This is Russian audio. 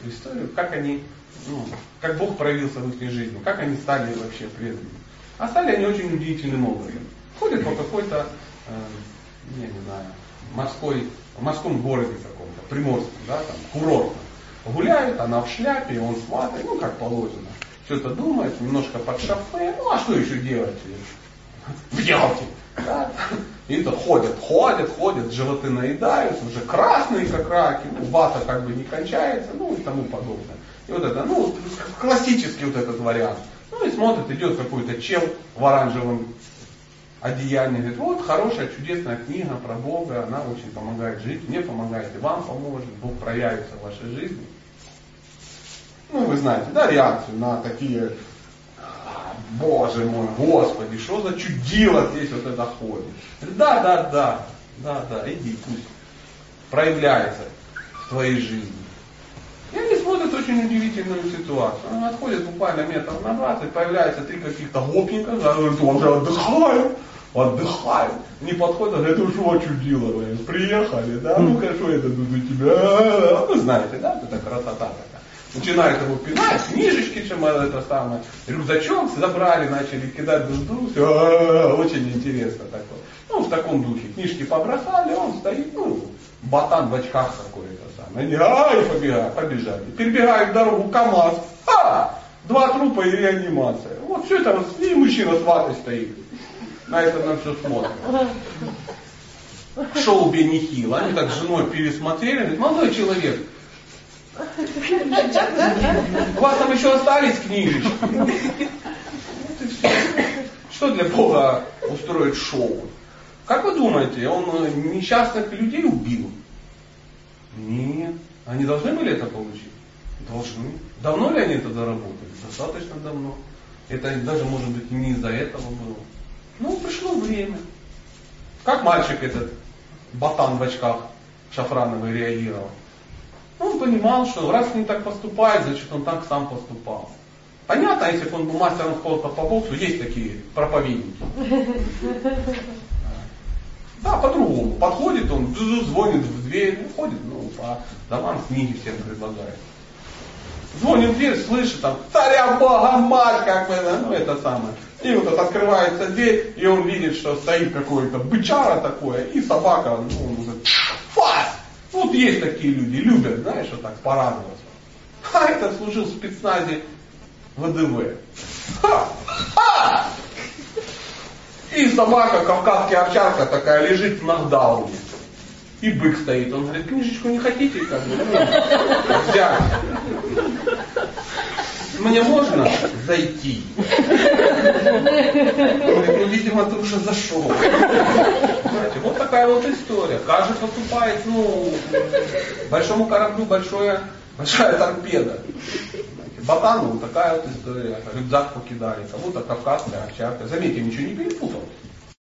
эту историю, как они, как Бог проявился в их жизни, как они стали вообще преданными. А стали они очень удивительным образом. Ходят по какой-то, морском городе каком-то, приморском, там, курортном. Гуляют, она в шляпе, он в ватой, как положено. Что-то думает, немножко под шофе, а что еще делать? В Ялте. Да? И то ходят, животы наедаются, уже красные как раки, вата как бы не кончается, и тому подобное. И вот это, классический вот этот вариант. И смотрит, идет какой-то чел в оранжевом одеянии, говорит, вот хорошая, чудесная книга про Бога, она очень помогает жить, мне помогает, и вам поможет, Бог проявится в вашей жизни. Вы знаете, реакцию на такие, Боже мой, Господи, что за чудило здесь вот это ходит. Да, иди, пусть проявляется в твоей жизни. И они смотрят очень удивительную ситуацию. Они отходят буквально метров на 20, появляются три каких-то гопника, говорят, уже отдыхают. Не подходят, говорят, ну что чудило, вы приехали, да, ну-ка, что это тут у тебя? Вы знаете, да, это красота такая. Начинают его пинать, книжечки, чем это самое, рюкзачок забрали, начали кидать друг другу, все, очень интересно такое. В таком духе, книжки побросали, он стоит, ботан в очках какой-то самое. Они, побежали. Перебегают дорогу, КамАЗ, 2 трупа и реанимация. Вот все это, и мужчина с ватой стоит, на это нам все смотрит. Шоу Бенихил, они так с женой пересмотрели, говорит, молодой человек, у вас там еще остались книжечки. Что для Бога устроить шоу? Как вы думаете, он несчастных людей убил? Нет. Они должны были это получить? Должны. Давно ли они это доработали? Достаточно давно. Это даже, может быть, не из-за этого было. Пришло время. Как мальчик этот, ботан в очках шафрановый, реагировал? Он понимал, что раз он так поступает, значит он так сам поступал. Понятно, если бы он был мастером спорта по боксу, есть такие проповедники. Да, по-другому. Подходит он, звонит в дверь, ходит, по домам книги всем предлагает. Звонит в дверь, слышит там, царя Бога, мать, как бы, это самое. И вот открывается дверь, и он видит, что стоит какой-то бычара такое, и собака, он уже фас! Вот есть такие люди, любят, вот так порадоваться. Это служил в спецназе ВДВ. И собака, кавказская овчарка такая, лежит в нокдауне. И бык стоит. Он говорит, книжечку не хотите? Как бы, взять. Мне можно зайти? Говорит, видимо, ты уже зашел. Знаете, вот такая вот история. Каждый поступает, большому кораблю большая торпеда. Ботану такая вот история. Рюкзак покидали, кому-то кавказская овчарка. Заметьте, ничего не перепутал.